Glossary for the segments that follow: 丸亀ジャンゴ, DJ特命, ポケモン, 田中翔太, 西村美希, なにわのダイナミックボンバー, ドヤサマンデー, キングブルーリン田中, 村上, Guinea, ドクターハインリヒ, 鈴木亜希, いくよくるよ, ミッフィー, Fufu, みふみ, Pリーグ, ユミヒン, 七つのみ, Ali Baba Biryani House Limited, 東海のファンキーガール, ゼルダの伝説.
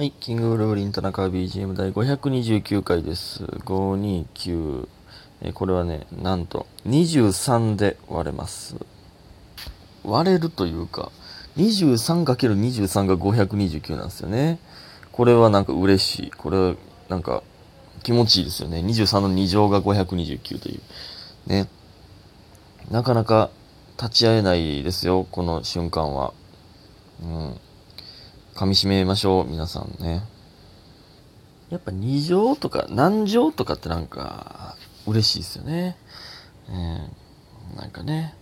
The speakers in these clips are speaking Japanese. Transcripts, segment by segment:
はい、キングブルーリン田中 BGM 第529回です。529。これはね、なんと23で割れます。割れるというか、23×23 が529なんですよね。これはなんか嬉しい。これはなんか気持ちいいですよね。23の2乗が529という。ね。なかなか立ち会えないですよ、この瞬間は。うん。噛み締めましょう、皆さんね。やっぱ2乗とか何乗とかってなんか嬉しいですよね。なんかね。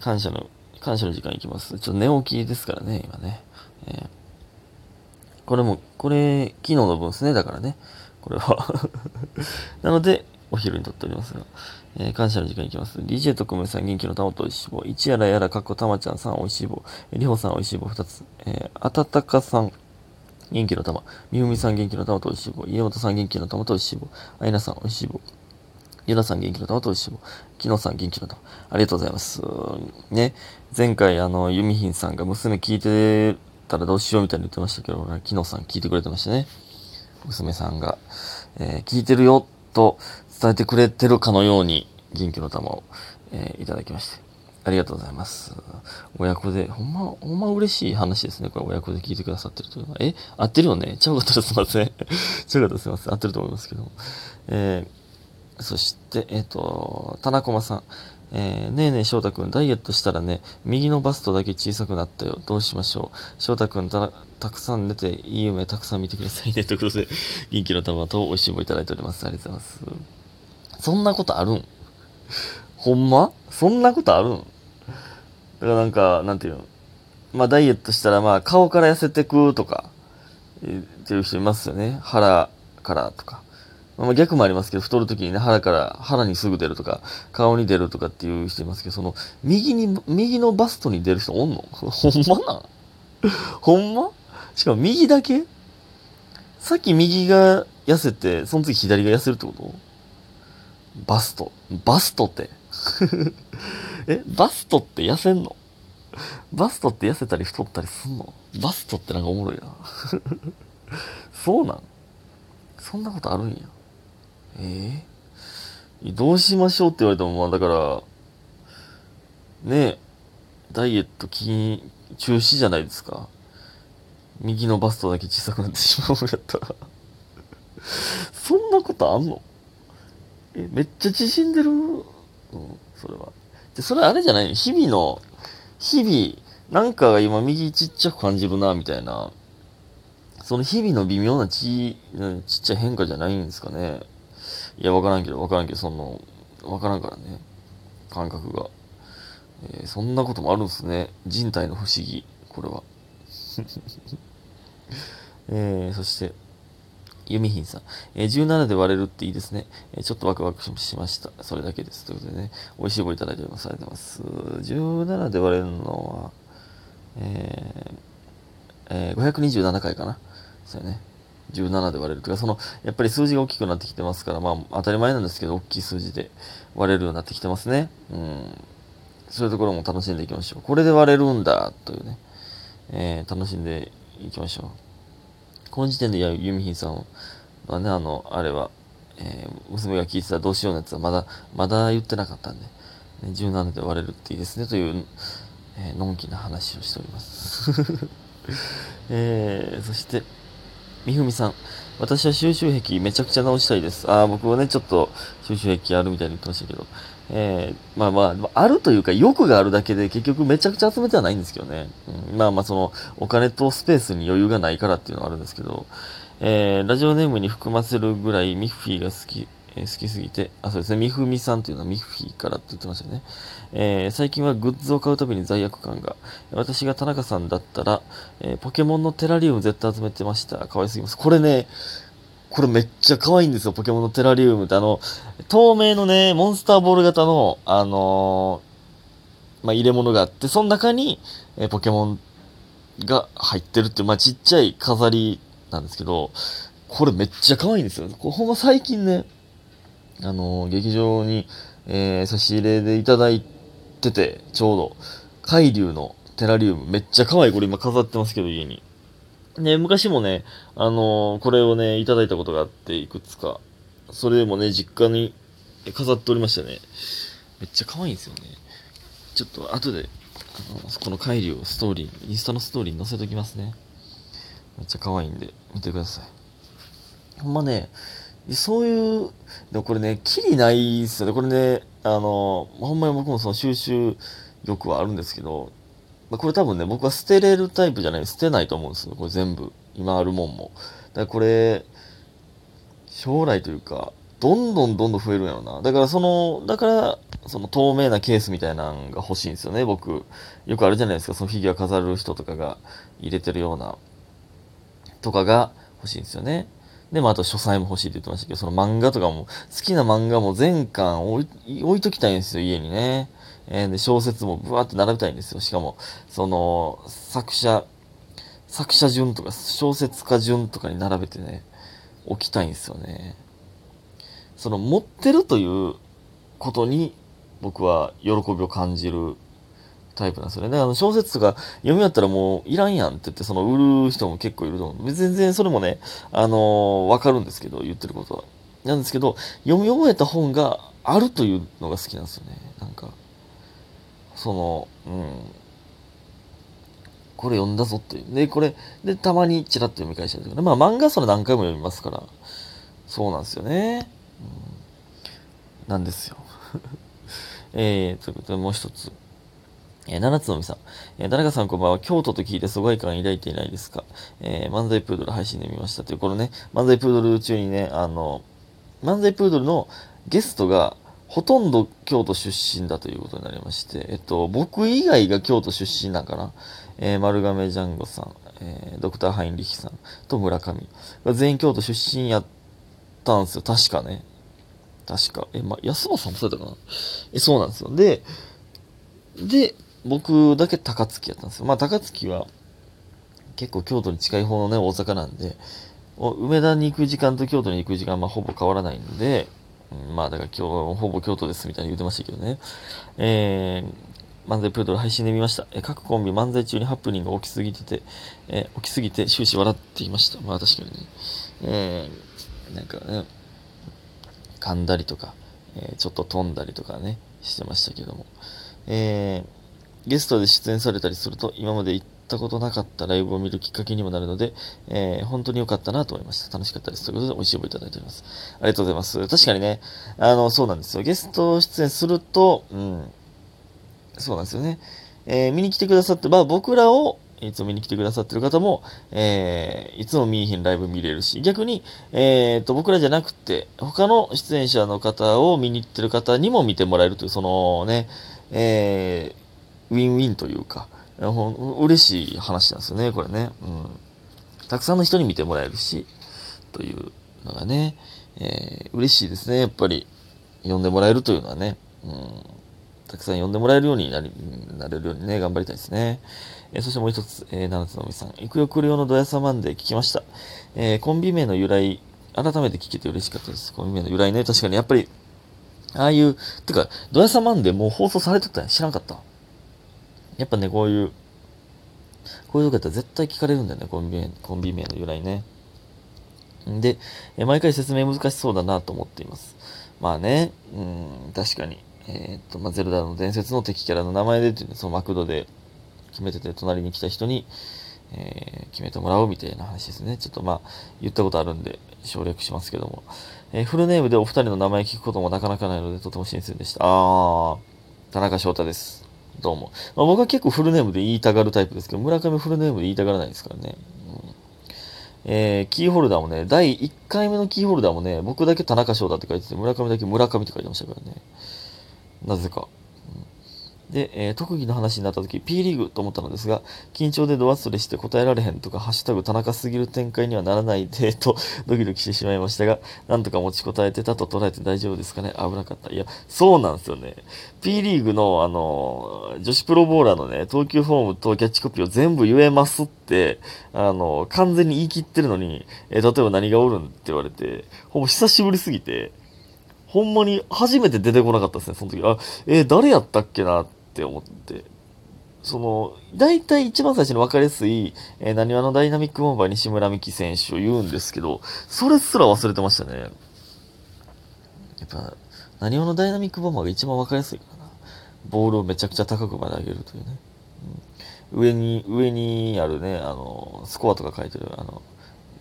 感謝の時間いきます。ちょっと寝起きですからね、今ね。これ、昨日の分ですね、だからね。これは。なので、お昼に撮っておりますが、感謝の時間いきます。 DJ 特命さん元気の玉とおいしい棒、一やらやらかっこたまちゃんさんおいしい棒、りほさんおいしい棒2つ、あたたかさん元気の玉、みふみさん元気の玉とおいしい棒、家元さん元気の玉とおいしい棒、あいなさんおいしい棒、ゆなさん元気の玉とおいしい棒、きのさん元気の玉、ありがとうございますね。前回ゆみひんさんが娘聞いてたらどうしようみたいに言ってましたけど、きのさん聞いてくれてましたね。娘さんが、聞いてるよと伝えてくれてるかのように元気の玉を、いただきましてありがとうございます。親子でほんま嬉しい話ですね。これ親子で聞いてくださってるというのは合ってるよね。ちゃうかったらすいません合ってると思いますけど、そして田中駒さん、ねえねえ翔太くんダイエットしたらね右のバストだけ小さくなったよ、どうしましょう。翔太くんたくさん寝ていい夢たくさん見てくださいねということで元気の玉とおいしいもいただいております。ありがとうございます。そんなことあるんほんまそんなことあるんだからなんかなんていうのまあダイエットしたらまあ顔から痩せてくとかっていう人いますよね。腹からとかまあ、逆もありますけど、太るときにね、腹にすぐ出るとか、顔に出るとかっていう人いますけど、その、右のバストに出る人おんのほんまなんほんましかも右だけさっき右が痩せて、その次左が痩せるってことバストって。バストって痩せんの？バストって痩せたり太ったりすんの？バストってなんかおもろいな。そうなん？そんなことあるんや。どうしましょうって言われても、まあだから、ねえ、ダイエット中止じゃないですか。右のバストだけ小さくなってしまうんやったら。そんなことあんの？めっちゃ縮んでる？うん、それは。で、それあれじゃないの？日々、なんかが今右ちっちゃく感じるな、みたいな。その日々の微妙なちっちゃい変化じゃないんですかね。いや、わからんけど、わからんからね。感覚が。そんなこともあるんですね。人体の不思議。これは。そして、ユミヒンさん。17で割れるっていいですね。ちょっとワクワクしました。それだけです。ということでね、美味しい棒いただいております。ありがとうございます。17で割れるのは、527回かな。そうよね。17で割れるというか、やっぱり数字が大きくなってきてますから、まあ当たり前なんですけど、大きい数字で割れるようになってきてますね。そういうところも楽しんでいきましょう。これで割れるんだ、というね。楽しんでいきましょう。この時点で、ユミヒンさんはね、あれは、娘が聞いてたらどうしようのやつはまだ言ってなかったんで、ね、17で割れるっていいですね、という、のんきな話をしております。そしてみふみさん、私は収集癖めちゃくちゃ直したいです。僕はねちょっと収集癖あるみたいに言ってましたけど、まああるというか欲があるだけで結局めちゃくちゃ集めてはないんですけどね、まあそのお金とスペースに余裕がないからっていうのはあるんですけど、ラジオネームに含ませるぐらいミッフィーが好きすぎて、そうですね、みふみさんというのはミッフィーからって言ってましたよね。最近はグッズを買うたびに罪悪感が。私が田中さんだったら、ポケモンのテラリウム絶対集めてました。可愛すぎます。これめっちゃ可愛いんですよ、ポケモンのテラリウムって。透明のね、モンスターボール型の、入れ物があって、その中に、ポケモンが入ってるっていう、まあ、ちっちゃい飾りなんですけど、これめっちゃ可愛いんですよ。これほんま最近ね、劇場に、差し入れでいただいてて、ちょうど、海竜のテラリウム、めっちゃ可愛い。これ今飾ってますけど、家に。ね、昔もね、これをね、いただいたことがあって、いくつか。それでもね、実家に飾っておりましたね。めっちゃ可愛いんですよね。ちょっと後で、この帰りをストーリー、インスタのストーリーに載せときますね。めっちゃ可愛いんで、見てください。ほんまね、そういう、でもこれね、キリないですよね。これね、ほんまに僕もその収集力はあるんですけど、これ多分ね、僕は捨てれるタイプじゃない、捨てないと思うんですよ。これ全部、今あるもんも。だからこれ、将来というか、どんどん増えるんやろな。だから、その透明なケースみたいなのが欲しいんですよね、僕。よくあるじゃないですか、そのフィギュア飾る人とかが入れてるような、とかが欲しいんですよね。で、まあ、あと書斎も欲しいって言ってましたけど、その漫画とかも、好きな漫画も全巻置いときたいんですよ、家にね。で小説もブワーって並べたいんですよ。しかも、その、作者順とか、小説家順とかに並べてね、置きたいんですよね。その、持ってるということに、僕は喜びを感じるタイプなんですよね。だから小説とか読み終わったらもういらんやんって言って、その売る人も結構いると思う。全然それもね、わかるんですけど、言ってることは。なんですけど、読み終えた本があるというのが好きなんですよね。なんか、その、これ読んだぞっていう。で、これ、で、たまにチラッと読み返したりとかね。まあ漫画それ何回も読みますから、そうなんですよね。なんですよ。ということでもう一つ。七つのみさん。田中さんこんばんは。京都と聞いて疎外感抱いていないですか？漫才プードル配信で見ました。という、このね、漫才プードル中にね、漫才プードルのゲストがほとんど京都出身だということになりまして、僕以外が京都出身なんかな？丸亀ジャンゴさん、ドクターハインリヒさんと村上。全員京都出身やったんですよ。確かね。確か。安間さんもそうやったかな？そうなんですよ。で、僕だけ高槻やったんですよ。まあ高槻は結構京都に近い方のね、大阪なんで、梅田に行く時間と京都に行く時間はまあほぼ変わらないんで、まあだから今日ほぼ京都ですみたいに言ってましたけどね。漫才プードル配信で見ました。各コンビ漫才中にハプニングが起きすぎて終始笑っていました。まあ確かにね。なんかね、噛んだりとか、ちょっと飛んだりとかね、してましたけども。ゲストで出演されたりすると今まで行ったことなかったライブを見るきっかけにもなるので、本当に良かったなと思いました。楽しかったですということで美味しいおいただいております。ありがとうございます。確かにね、そうなんですよ。ゲスト出演すると、そうなんですよね。見に来てくださって、まあ、僕らをいつも見に来てくださってる方も、いつも見えへんライブ見れるし、逆に、僕らじゃなくて他の出演者の方を見に行ってる方にも見てもらえるという、そのね、ウィンウィンというか、嬉しい話なんですよね、これね。たくさんの人に見てもらえるし、というのがね、嬉しいですね、やっぱり。呼んでもらえるというのはね、たくさん呼んでもらえるようになれるようにね、頑張りたいですね。そしてもう一つ、七つのみさん。いくよくるよのドヤサマンデー聞きました。コンビ名の由来、改めて聞けて嬉しかったです。コンビ名の由来ね、確かにやっぱり、ああいう、てか、ドヤサマンデーもう放送されとったんや。知らんかった。やっぱね、こういう時だったら絶対聞かれるんだよね、コンビ名の由来ね。で、毎回説明難しそうだなと思っています。まあね、確かに。ゼルダの伝説の敵キャラの名前でっていうの、そのマクドで決めてて、隣に来た人に、決めてもらおうみたいな話ですね。ちょっとまあ、言ったことあるんで、省略しますけども。フルネームでお二人の名前聞くこともなかなかないので、とても新鮮でした。田中翔太です。どうも。まあ、僕は結構フルネームで言いたがるタイプですけど、村上フルネームで言いたがらないですからね。キーホルダーもね、第1回目のキーホルダーもね、僕だけ田中翔太って書いてて、村上だけ村上って書いてましたからね。なぜか。で、特技の話になった時、P リーグと思ったのですが、緊張でド忘れして答えられへんとか、ハッシュタグ田中すぎる展開にはならないで、とドキドキしてしまいましたが、なんとか持ちこたえてたと捉えて大丈夫ですかね。危なかった。いや、そうなんですよね。P リーグの、女子プロボーラーのね、投球フォームとキャッチコピーを全部言えますって、完全に言い切ってるのに、例えば何がおるんって言われて、ほぼ久しぶりすぎて、ほんまに初めて出てこなかったですね、その時。誰やったっけなって思って。その、大体一番最初に分かりやすい、なにわのダイナミックボンバー西村美希選手を言うんですけど、それすら忘れてましたね。やっぱ、なにわのダイナミックボンバーが一番分かりやすいかな。ボールをめちゃくちゃ高くまで上げるというね。うん、上にあるね、スコアとか書いてる、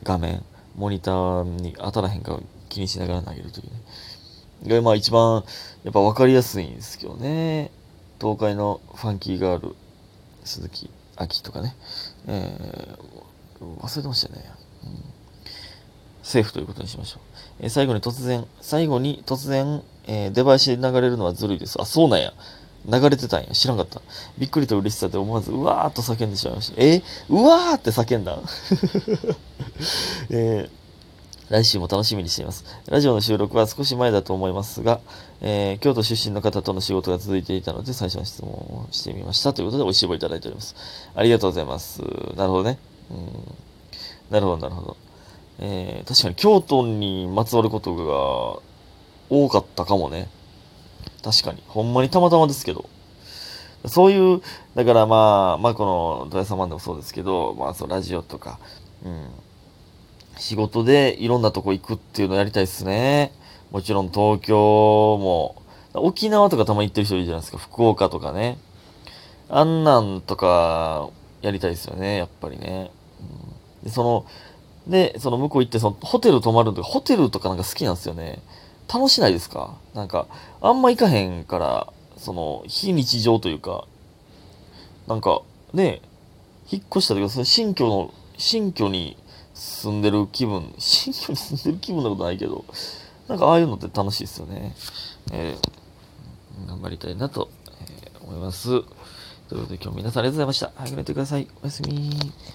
画面、モニターに当たらへんか気にしながら投げるというね。が、まあ一番、やっぱ分かりやすいんですけどね。東海のファンキーガール、鈴木亜希とかね、忘れてましたね、うん、セーフということにしましょう。最後に突然、出囃子で流れるのはずるいです。あ、そうなんや、流れてたんや、知らんかった。びっくりと嬉しさで思わずうわーっと叫んでしまいました。うわーって叫んだ、来週も楽しみにしています。ラジオの収録は少し前だと思いますが、京都出身の方との仕事が続いていたので最初の質問をしてみましたということでお絞りいただいております。ありがとうございます。なるほどね、うん、なるほど、確かに京都にまつわることが多かったかもね。確かにほんまにたまたまですけど、そういうだからまあこのドヤサマンでもそうですけど、まあそうラジオとか、うん。仕事でいろんなとこ行くっていうのやりたいですね。もちろん東京も、沖縄とかたまに行ってる人いるじゃないですか。福岡とかね。あんなんとかやりたいですよね、やっぱりね。うん、その向こう行って、そのホテル泊まるのとか、ホテルとかなんか好きなんですよね。楽しないですか？なんか、あんま行かへんから、その、非日常というか、なんか、ね、引っ越した時、その新居に、新居に住んでる気分なことないけど、なんかああいうのって楽しいですよね。頑張りたいなと思います。ということで今日も皆さんありがとうございました。はい、ご覧ください。おやすみ。